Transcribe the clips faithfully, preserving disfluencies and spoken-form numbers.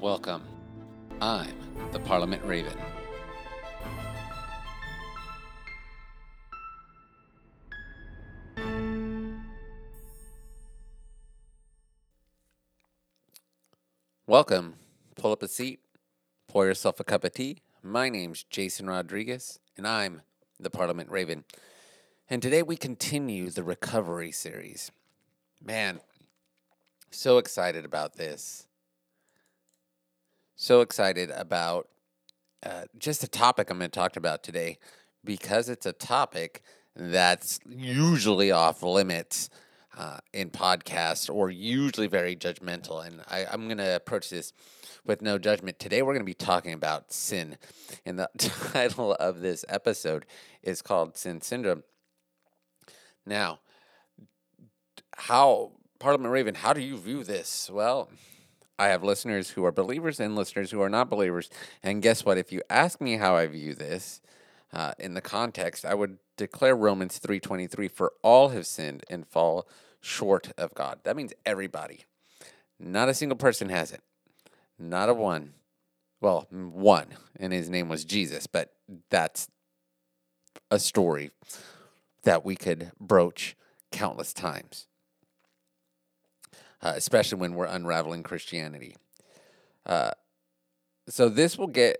Welcome. I'm the Parliament Raven. Welcome. Pull up a seat, pour yourself a cup of tea. My name's Jason Rodriguez, and I'm the Parliament Raven. And today we continue the recovery series. Man, so excited about this. So excited about uh, just a topic I'm going to talk about today, because it's a topic that's usually off limits Uh, in podcasts, or usually very judgmental. And I, I'm going to approach this with no judgment. Today we're going to be talking about sin. And the title of this episode is called Sin Syndrome. Now, how, Parliament Raven, how do you view this? Well, I have listeners who are believers and listeners who are not believers. And guess what? If you ask me how I view this, Uh, in the context, I would declare Romans three twenty-three, for all have sinned and fall short of God. That means everybody. Not a single person has it. Not a one. Well, one, and his name was Jesus, but that's a story that we could broach countless times, uh, especially when we're unraveling Christianity. Uh, so this will get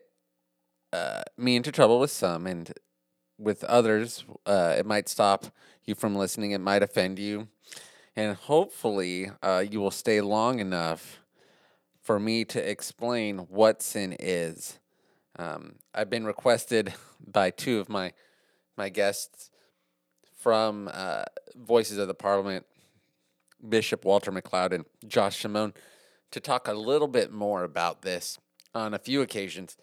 Uh, me into trouble with some, and with others, uh, it might stop you from listening. It might offend you, and hopefully uh, you will stay long enough for me to explain what sin is. Um, I've been requested by two of my my guests from uh, Voices of the Parliament, Bishop Walter McLeod and Josh Simone, to talk a little bit more about this on a few occasions.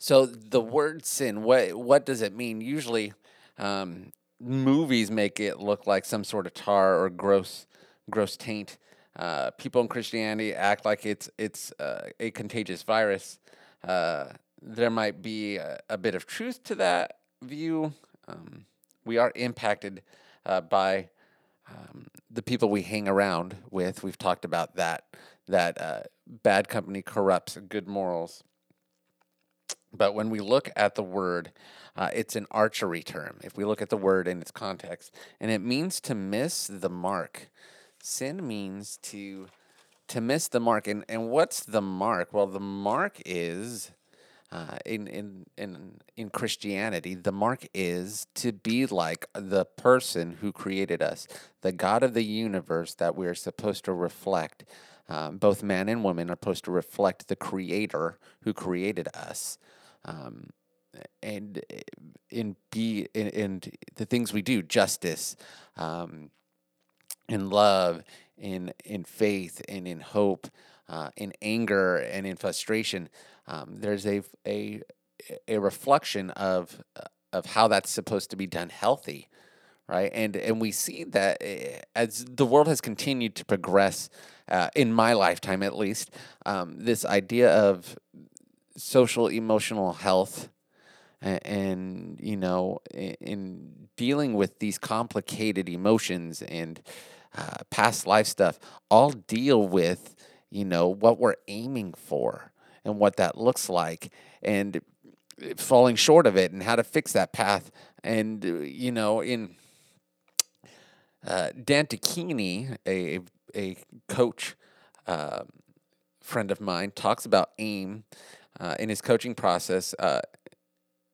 So the word sin, what what does it mean? Usually um, movies make it look like some sort of tar or gross gross taint. Uh, people in Christianity act like it's it's uh, a contagious virus. Uh, there might be a, a bit of truth to that view. Um, we are impacted uh, by um, the people we hang around with. We've talked about that, that uh, bad company corrupts good morals. But when we look at the word, uh, it's an archery term. If we look at the word in its context, and it means to miss the mark. Sin means to to miss the mark. And and what's the mark? Well, the mark is, uh, in, in, in, in Christianity, the mark is to be like the person who created us, the God of the universe that we're supposed to reflect. Um, both man and woman are supposed to reflect the Creator who created us. Um, and in be in, in the things we do, justice, um, in love, in in faith, and in hope, uh, in anger, and in frustration. Um, there's a a a reflection of of how that's supposed to be done healthy, right? And and we see that as the world has continued to progress, uh, in my lifetime at least, um, this idea of social emotional health, and, and you know, in, in dealing with these complicated emotions and uh, past life stuff, all deal with, you know, what we're aiming for and what that looks like, and falling short of it, and how to fix that path. And you know, in uh, Dan Ticchini, a a coach uh, friend of mine, talks about aim. Uh, in his coaching process, uh,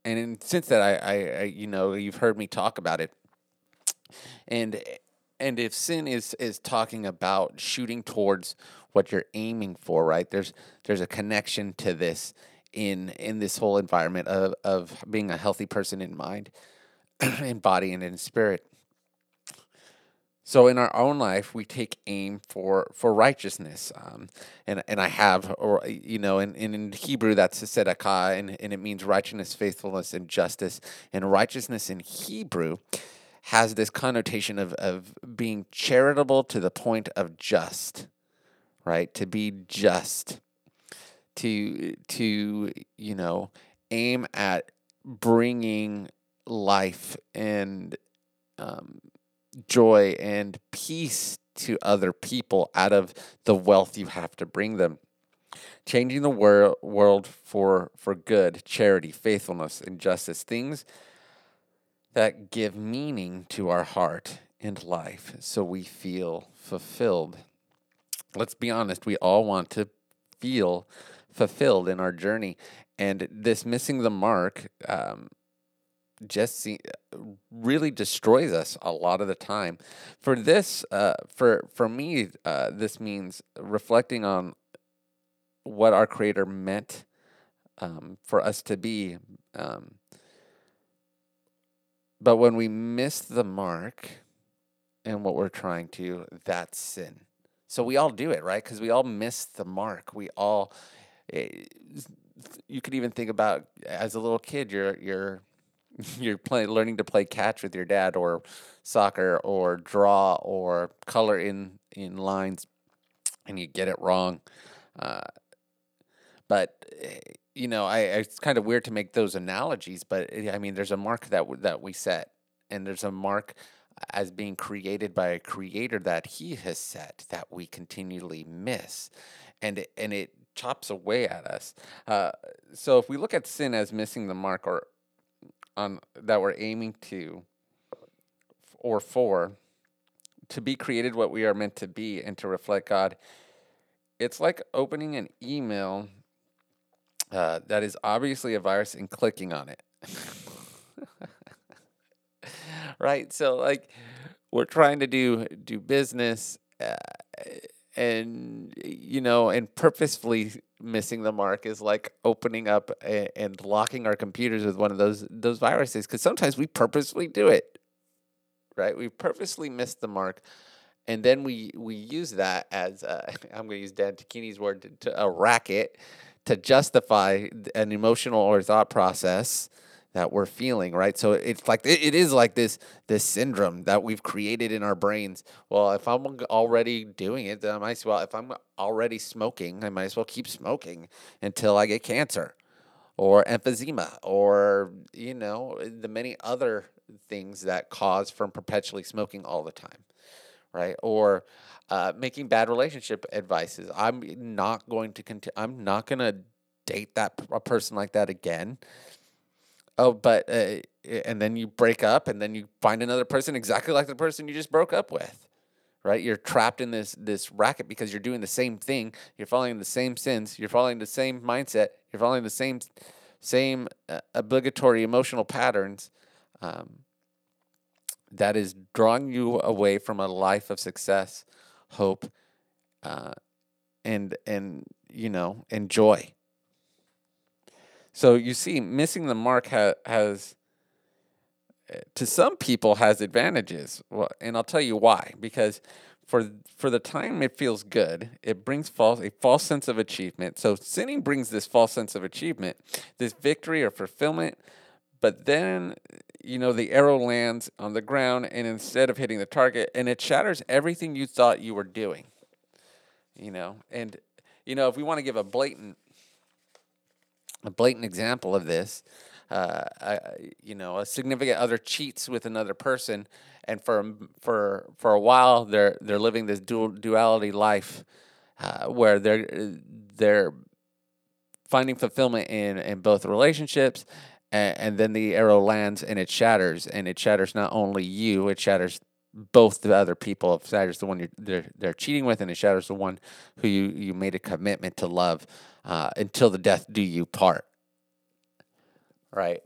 and in, since that I, I, I, you know, you've heard me talk about it, and and if sin is is talking about shooting towards what you're aiming for, right? There's there's a connection to this in in this whole environment of of being a healthy person in mind, in body, and in spirit. So in our own life, we take aim for, for righteousness, um, and and I have, or you know, and in, in Hebrew that's tzedakah, and, and it means righteousness, faithfulness, and justice. And righteousness in Hebrew has this connotation of of being charitable to the point of just, right? To be just, to to you know, aim at bringing life and um, joy and peace to other people out of the wealth you have to bring them. Changing the wor- world for, for good, charity, faithfulness, and justice, things that give meaning to our heart and life so we feel fulfilled. Let's be honest, we all want to feel fulfilled in our journey. And this missing the mark um, just see, really destroys us a lot of the time. For this, uh, for, for me, uh, this means reflecting on what our Creator meant um, for us to be. Um, but when we miss the mark and what we're trying to, that's sin. So we all do it, right? Because we all miss the mark. We all... It, you could even think about as a little kid, you're you're you're playing, learning to play catch with your dad, or soccer, or draw, or color in, in lines, and you get it wrong. Uh, but you know, I it's kind of weird to make those analogies, but I mean, there's a mark that that we set, and there's a mark as being created by a creator that He has set that we continually miss, and and it. chops away at us. Uh, so if we look at sin as missing the mark or on that we're aiming to or for, to be created what we are meant to be and to reflect God, it's like opening an email uh, that is obviously a virus and clicking on it. Right? So like we're trying to do, do business uh, And, you know, and purposefully missing the mark is like opening up a, and locking our computers with one of those those viruses. Because sometimes we purposely do it, right? We purposely miss the mark. And then we, we use that as, a, I'm going to use Dan Ticchini's word, to, to a racket to justify an emotional or thought process that we're feeling, right? So it's like it, it is like this this syndrome that we've created in our brains. Well, if I'm already doing it, then I might as well. If I'm already smoking, I might as well keep smoking until I get cancer, or emphysema, or you know the many other things that cause from perpetually smoking all the time, right? Or uh, making bad relationship advices. I'm not going to continue. I'm not going to date that a person like that again. Oh, but, uh, and then you break up and then you find another person exactly like the person you just broke up with, right? You're trapped in this this racket because you're doing the same thing. You're following the same sins. You're following the same mindset. You're following the same same uh, obligatory emotional patterns um, that is drawing you away from a life of success, hope, uh, and and, you know, and joy. So you see, missing the mark ha- has, to some people, has advantages. Well, and I'll tell you why. Because for for the time it feels good, it brings false a false sense of achievement. So sinning brings this false sense of achievement, this victory or fulfillment. But then, you know, the arrow lands on the ground, and instead of hitting the target, and it shatters everything you thought you were doing. You know, and you know if we want to give a blatant. A blatant example of this, uh, I, you know, a significant other cheats with another person, and for for for a while they're they're living this dual duality life, uh, where they're they're finding fulfillment in, in both relationships, and, and then the arrow lands and it shatters, and it shatters not only you, it shatters both the other people. It shatters the one you're they're, they're cheating with, and it shatters the one who you, you made a commitment to love. Uh, until the death do you part, right?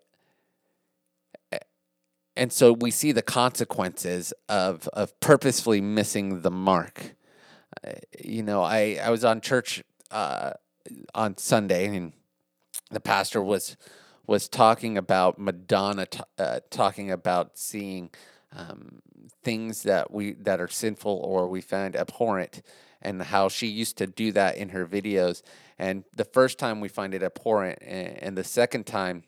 And so we see the consequences of of purposefully missing the mark. Uh, you know, I, I was on church uh, on Sunday, and the pastor was was talking about Madonna, t- uh, talking about seeing um, things that we that are sinful or we find abhorrent. And how she used to do that in her videos. And the first time we find it abhorrent, and the second time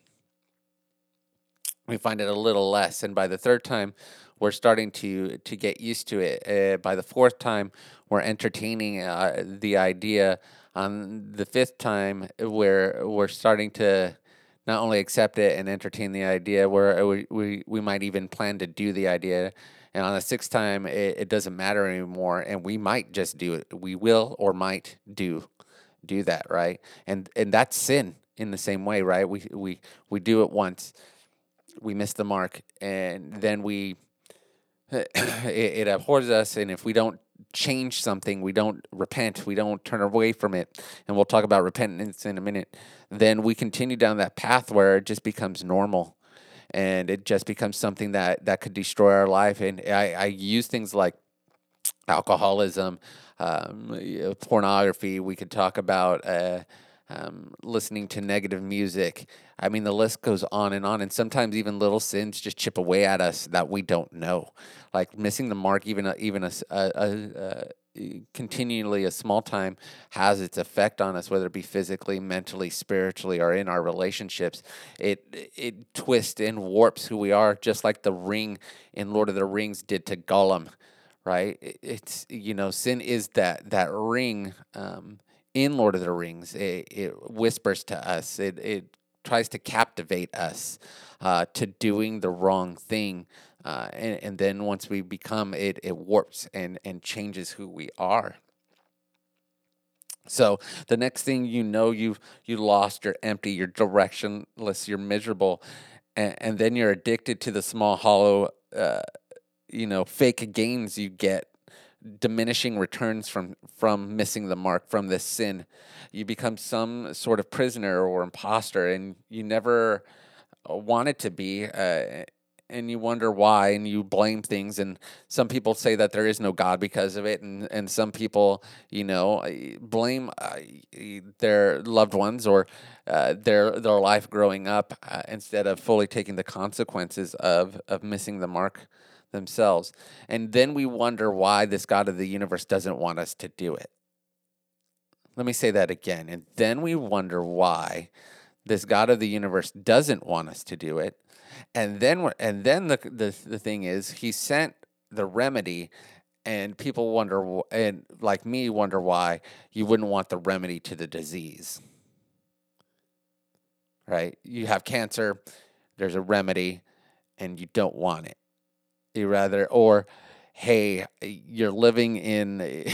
we find it a little less. And by the third time, we're starting to to get used to it. Uh, by the fourth time, we're entertaining uh, the idea. On the fifth time, we're, we're starting to not only accept it and entertain the idea, where we, we, we might even plan to do the idea. And on the sixth time, it, it doesn't matter anymore, and we might just do it. We will or might do do that, right? And and that's sin in the same way, right? We we we do it once, we miss the mark, and then we it, it abhors us. And if we don't change something, we don't repent, we don't turn away from it, and we'll talk about repentance in a minute, then we continue down that path where it just becomes normal. And it just becomes something that, that could destroy our life. And I, I use things like alcoholism, um, pornography. We could talk about uh, um, listening to negative music. I mean, the list goes on and on. And sometimes even little sins just chip away at us that we don't know. Like missing the mark, even a, even a, a, a, a continually a small time, has its effect on us, whether it be physically, mentally, spiritually, or in our relationships. It it twists and warps who we are, just like the ring in Lord of the Rings did to Gollum, right? It, it's, you know, sin is that that ring um, in Lord of the Rings. It, it whispers to us. It it tries to captivate us uh, to doing the wrong thing. Uh, and, and then once we become it, it warps and, and changes who we are. So the next thing you know, you've you lost, you're empty, you're directionless, you're miserable, and, and then you're addicted to the small, hollow, uh, you know, fake gains you get, diminishing returns from, from missing the mark, from this sin. You become some sort of prisoner or imposter, and you never wanted to be, uh, and you wonder why, and you blame things. And some people say that there is no God because of it, and, and some people, you know, blame uh, their loved ones or uh, their their life growing up uh, instead of fully taking the consequences of, of missing the mark themselves. And then we wonder why this God of the universe doesn't want us to do it. Let me say that again. And then we wonder why this God of the universe doesn't want us to do it. And then we're, and then the, the the thing is, he sent the remedy, and people wonder, and like me, wonder why you wouldn't want the remedy to the disease, right? You have cancer, there's a remedy, and you don't want it. You rather, or hey, you're living in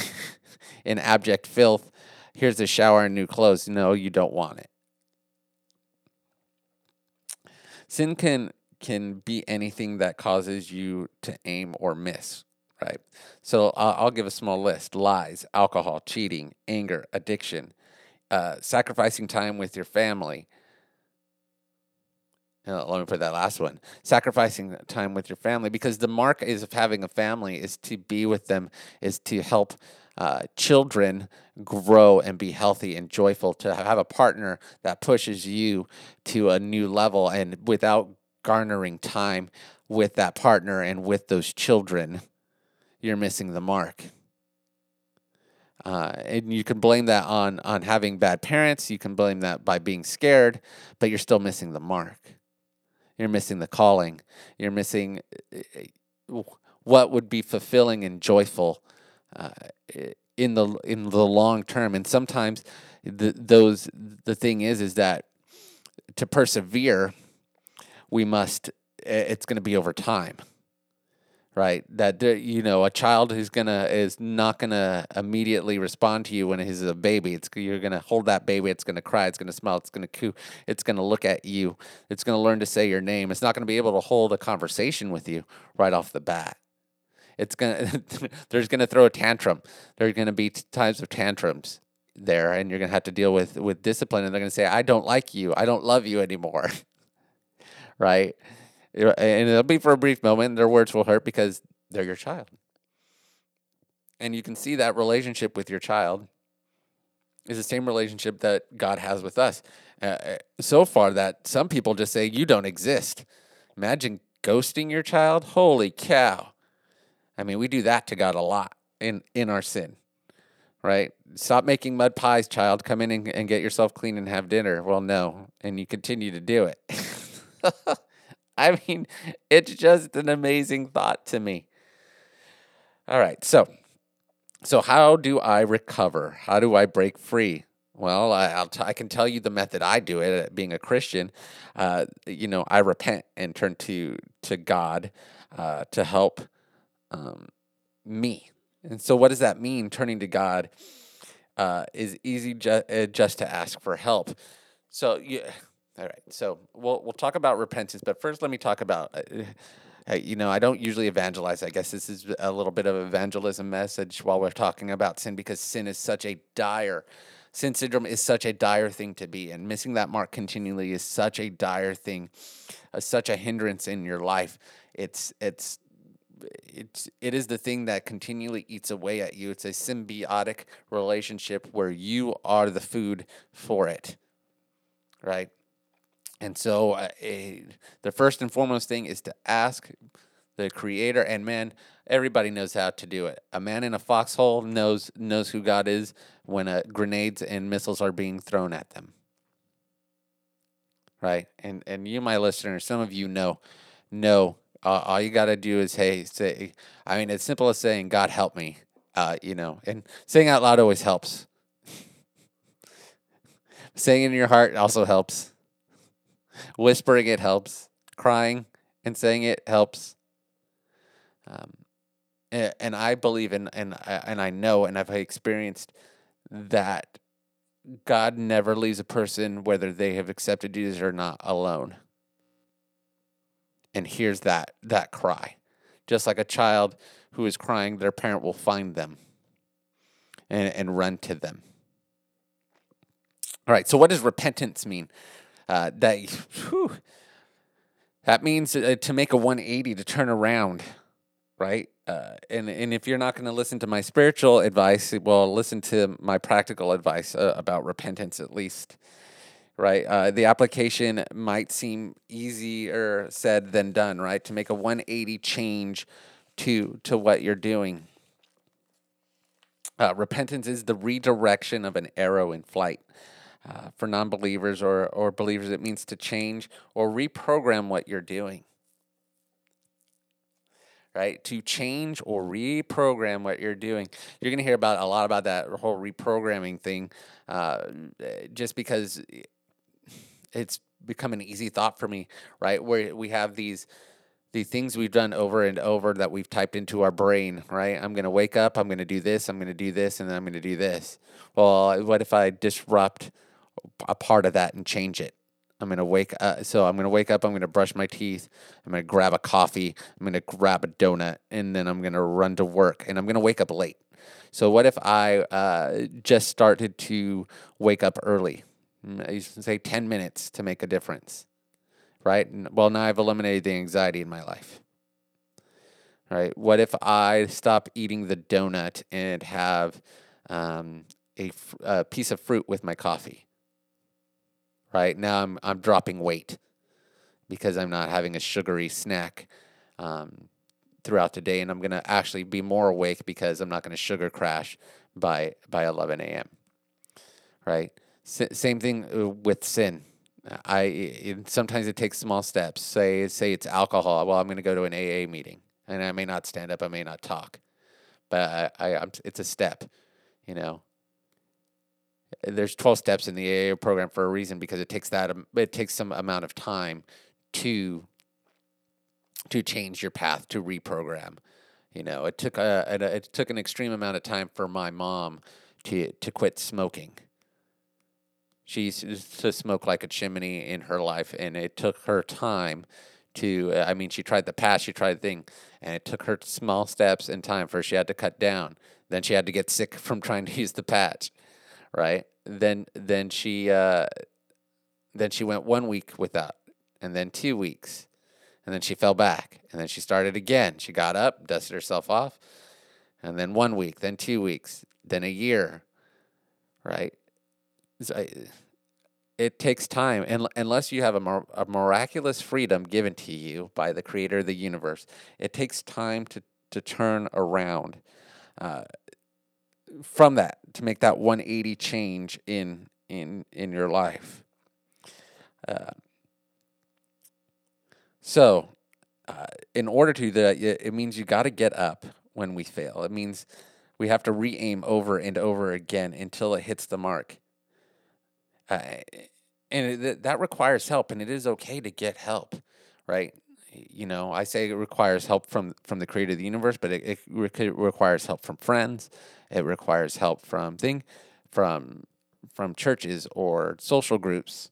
in abject filth, here's a shower and new clothes. No, you don't want it. Sin can can be anything that causes you to aim or miss, right? So uh, I'll give a small list: lies, alcohol, cheating, anger, addiction, uh, sacrificing time with your family. Uh, let me put that last one: sacrificing time with your family, because the mark is of having a family is to be with them, is to help Uh, children grow and be healthy and joyful, to have a partner that pushes you to a new level, and without garnering time with that partner and with those children, you're missing the mark. Uh, and you can blame that on, on having bad parents. You can blame that by being scared, but you're still missing the mark. You're missing the calling. You're missing what would be fulfilling and joyful Uh, in the in the long term. And sometimes the, those the thing is is that to persevere, we must. It's going to be over time, right? That there, you know, a child who's gonna is not gonna immediately respond to you when he's a baby. It's you're gonna hold that baby. It's gonna cry. It's gonna smile. It's gonna coo. It's gonna look at you. It's gonna learn to say your name. It's not gonna be able to hold a conversation with you right off the bat. It's gonna. There's gonna throw a tantrum. There's gonna be times of tantrums there, and you're gonna have to deal with with discipline. And they're gonna say, "I don't like you. I don't love you anymore." Right? And it'll be for a brief moment. Their words will hurt because they're your child, and you can see that relationship with your child is the same relationship that God has with us. Uh, so far, that some people just say, "You don't exist." Imagine ghosting your child. Holy cow! I mean, we do that to God a lot in, in our sin, right? Stop making mud pies, child. Come in and, and get yourself clean and have dinner. Well, no, and you continue to do it. I mean, it's just an amazing thought to me. All right, so so how do I recover? How do I break free? Well, I, I'll t- I can tell you the method I do it. Being a Christian, uh, you know, I repent and turn to to God uh, to help. Um, me. And so what does that mean, turning to God? uh, is easy ju- uh, just to ask for help. So, yeah, all right. So we'll we'll talk about repentance, but first let me talk about. Uh, You know, I don't usually evangelize. I guess this is a little bit of an evangelism message while we're talking about sin, because sin is such a dire, sin syndrome is such a dire thing to be in. Missing that mark continually is such a dire thing, uh, such a hindrance in your life. It's, it's, it's, it is the thing that continually eats away at you. It's a symbiotic relationship where you are the food for it, right? And so uh, a, the first and foremost thing is to ask the Creator. And man, everybody knows how to do it. A man in a foxhole knows knows who God is when uh, grenades and missiles are being thrown at them. Right? And and you, my listeners, some of you know, know uh, all you got to do is, hey, say, I mean, it's simple as saying, God help me, uh, you know. And saying out loud always helps. Saying in your heart also helps. Whispering it helps, crying and saying it helps, um, and, and I believe in and and I know and I've experienced that God never leaves a person, whether they have accepted Jesus or not, alone. And here's that that cry, just like a child who is crying, their parent will find them and and run to them. All right, so what does repentance mean? Uh, that whew, that means uh, to make a one eighty, to turn around, right? Uh, and and if you're not going to listen to my spiritual advice, well, listen to my practical advice uh, about repentance at least, right? Uh, the application might seem easier said than done, right? To make a one eighty change to to what you're doing. Uh, repentance is the redirection of an arrow in flight. Uh, for non-believers or, or believers, it means to change or reprogram what you're doing, right? To change or reprogram what you're doing. You're going to hear about a lot about that whole reprogramming thing uh, just because it's become an easy thought for me, right? Where we have these the things we've done over and over that we've typed into our brain, right? I'm going to wake up, I'm going to do this, I'm going to do this, and then I'm going to do this. Well, what if I disrupt a part of that and change it? I'm going to wake up. So I'm going to wake up. I'm going to brush my teeth. I'm going to grab a coffee. I'm going to grab a donut, and then I'm going to run to work, and I'm going to wake up late. So what if I uh, just started to wake up early? I used to say ten minutes to make a difference, right? Well, now I've eliminated the anxiety in my life, right? What if I stop eating the donut and have um, a, a piece of fruit with my coffee? Right now, I'm I'm dropping weight because I'm not having a sugary snack um, throughout the day, and I'm gonna actually be more awake because I'm not gonna sugar crash by by eleven a.m. Right? S- same thing with sin. I it, sometimes it takes small steps. Say say it's alcohol. Well, I'm gonna go to an A A meeting, and I may not stand up. I may not talk, but I, I I'm, it's a step, you know. There's twelve steps in the A A program for a reason, because it takes that it takes some amount of time to to change your path, to reprogram. You know, it took a it took an extreme amount of time for my mom to to quit smoking. She used to smoke like a chimney in her life, and it took her time to. I mean, she tried the path, she tried the thing, and it took her small steps and time. First, she had to cut down. Then she had to get sick from trying to use the patch. Right then, then she, uh, then she went one week without, and then two weeks, and then she fell back, and then she started again. She got up, dusted herself off, and then one week, then two weeks, then a year. Right, so it takes time, and unless you have a, mor- a miraculous freedom given to you by the Creator of the universe, it takes time to to turn around. Uh, From that, to make that one eighty change in in in your life. Uh, so, uh, in order to that, it means you got to get up when we fail. It means we have to re-aim over and over again until it hits the mark. Uh, and it, that requires help, and it is okay to get help, right? You know, I say it requires help from, from the Creator of the universe, but it, it requires help from friends. It requires help from thing, from from churches or social groups.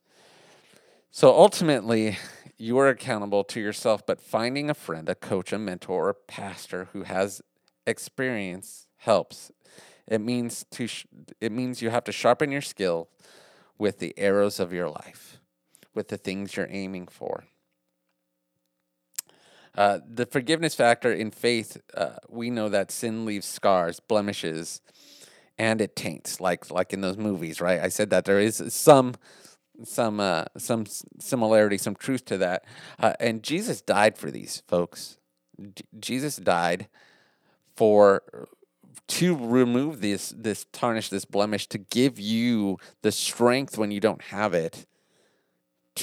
So ultimately, you are accountable to yourself, but finding a friend, a coach, a mentor, or a pastor who has experience helps. It means to sh- it means you have to sharpen your skill with the arrows of your life, with the things you're aiming for. Uh, the forgiveness factor in faith, uh, we know that sin leaves scars, blemishes, and it taints, like like in those movies, right? I said that there is some some uh, some similarity, some truth to that. Uh, and Jesus died for these folks. D- Jesus died for to remove this this tarnish, this blemish, to give you the strength when you don't have it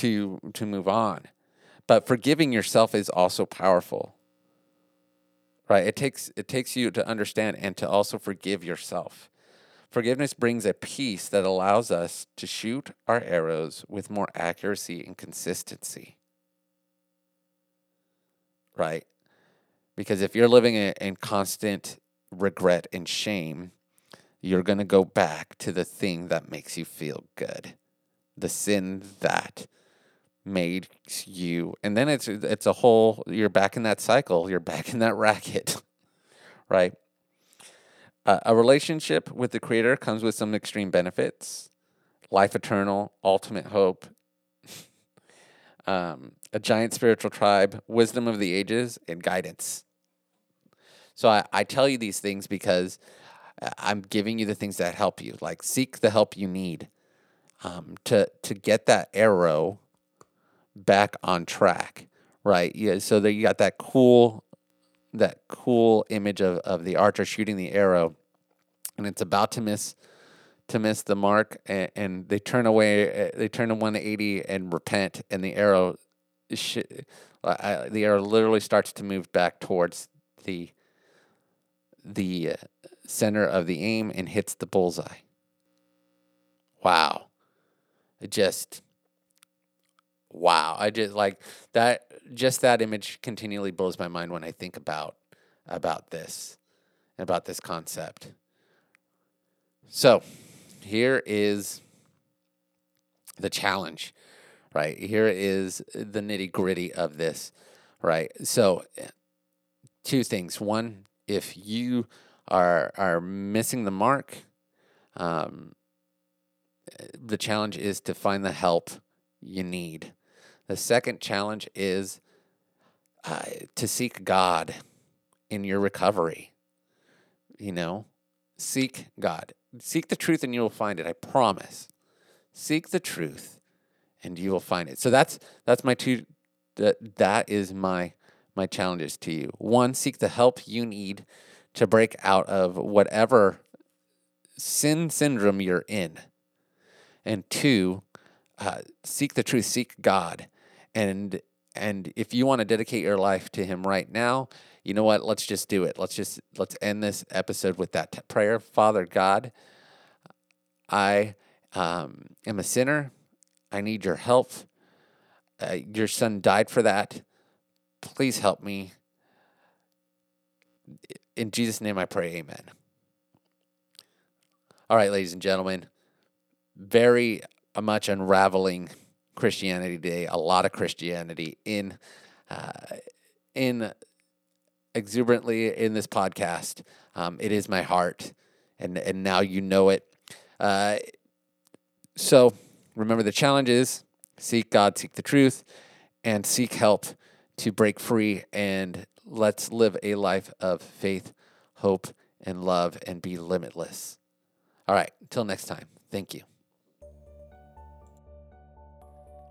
to to move on. But forgiving yourself is also powerful, right? It takes it takes you to understand and to also forgive yourself. Forgiveness brings a peace that allows us to shoot our arrows with more accuracy and consistency, right? Because if you're living in constant regret and shame, you're going to go back to the thing that makes you feel good, the sin that made you, and then it's it's a whole, you're back in that cycle, you're back in that racket, right? Uh, a relationship with the Creator comes with some extreme benefits, life eternal, ultimate hope, um, a giant spiritual tribe, wisdom of the ages, and guidance. So I, I tell you these things because I'm giving you the things that help you, like seek the help you need um, to to get that arrow back on track, right? Yeah, so that you got that cool, that cool image of, of the archer shooting the arrow, and it's about to miss, to miss the mark, and, and they turn away, they turn to one eighty and repent, and the arrow, sh- I, the arrow literally starts to move back towards the, the center of the aim and hits the bullseye. Wow, it just. Wow, I just like that. Just that image continually blows my mind when I think about about this, about this concept. So, here is the challenge, right? Here is the nitty gritty of this, right? So, two things. One, if you are are missing the mark, um, the challenge is to find the help you need. The second challenge is uh, to seek God in your recovery. You know, seek God. Seek the truth and you will find it, I promise. Seek the truth and you will find it. So that's that's my two, that, that is my my challenges to you. One, seek the help you need to break out of whatever sin syndrome you're in. And two, uh, seek the truth, seek God. And and if you want to dedicate your life to Him right now, you know what? Let's just do it. Let's just let's end this episode with that t- prayer. Father God, I um, am a sinner. I need Your help. Uh, your Son died for that. Please help me. In Jesus' name, I pray. Amen. All right, ladies and gentlemen. Very much unraveling Christianity today, a lot of Christianity in uh, in exuberantly in this podcast. Um, it is my heart, and and now you know it. Uh, so remember the challenges: seek God, seek the truth, and seek help to break free. And let's live a life of faith, hope, and love, and be limitless. All right, until next time, thank you.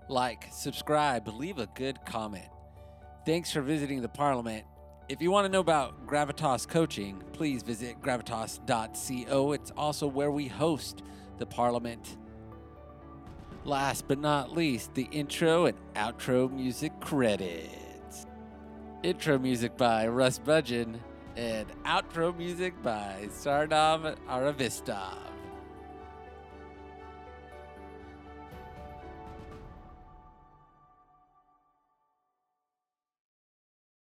Like, subscribe, leave a good comment. Thanks for visiting the Parliament. If you want to know about Gravitas Coaching, please visit gravitas dot co. It's also where we host the Parliament. Last but not least, the intro and outro music credits. Intro music by Russ Budgen and outro music by Sardam Aravista.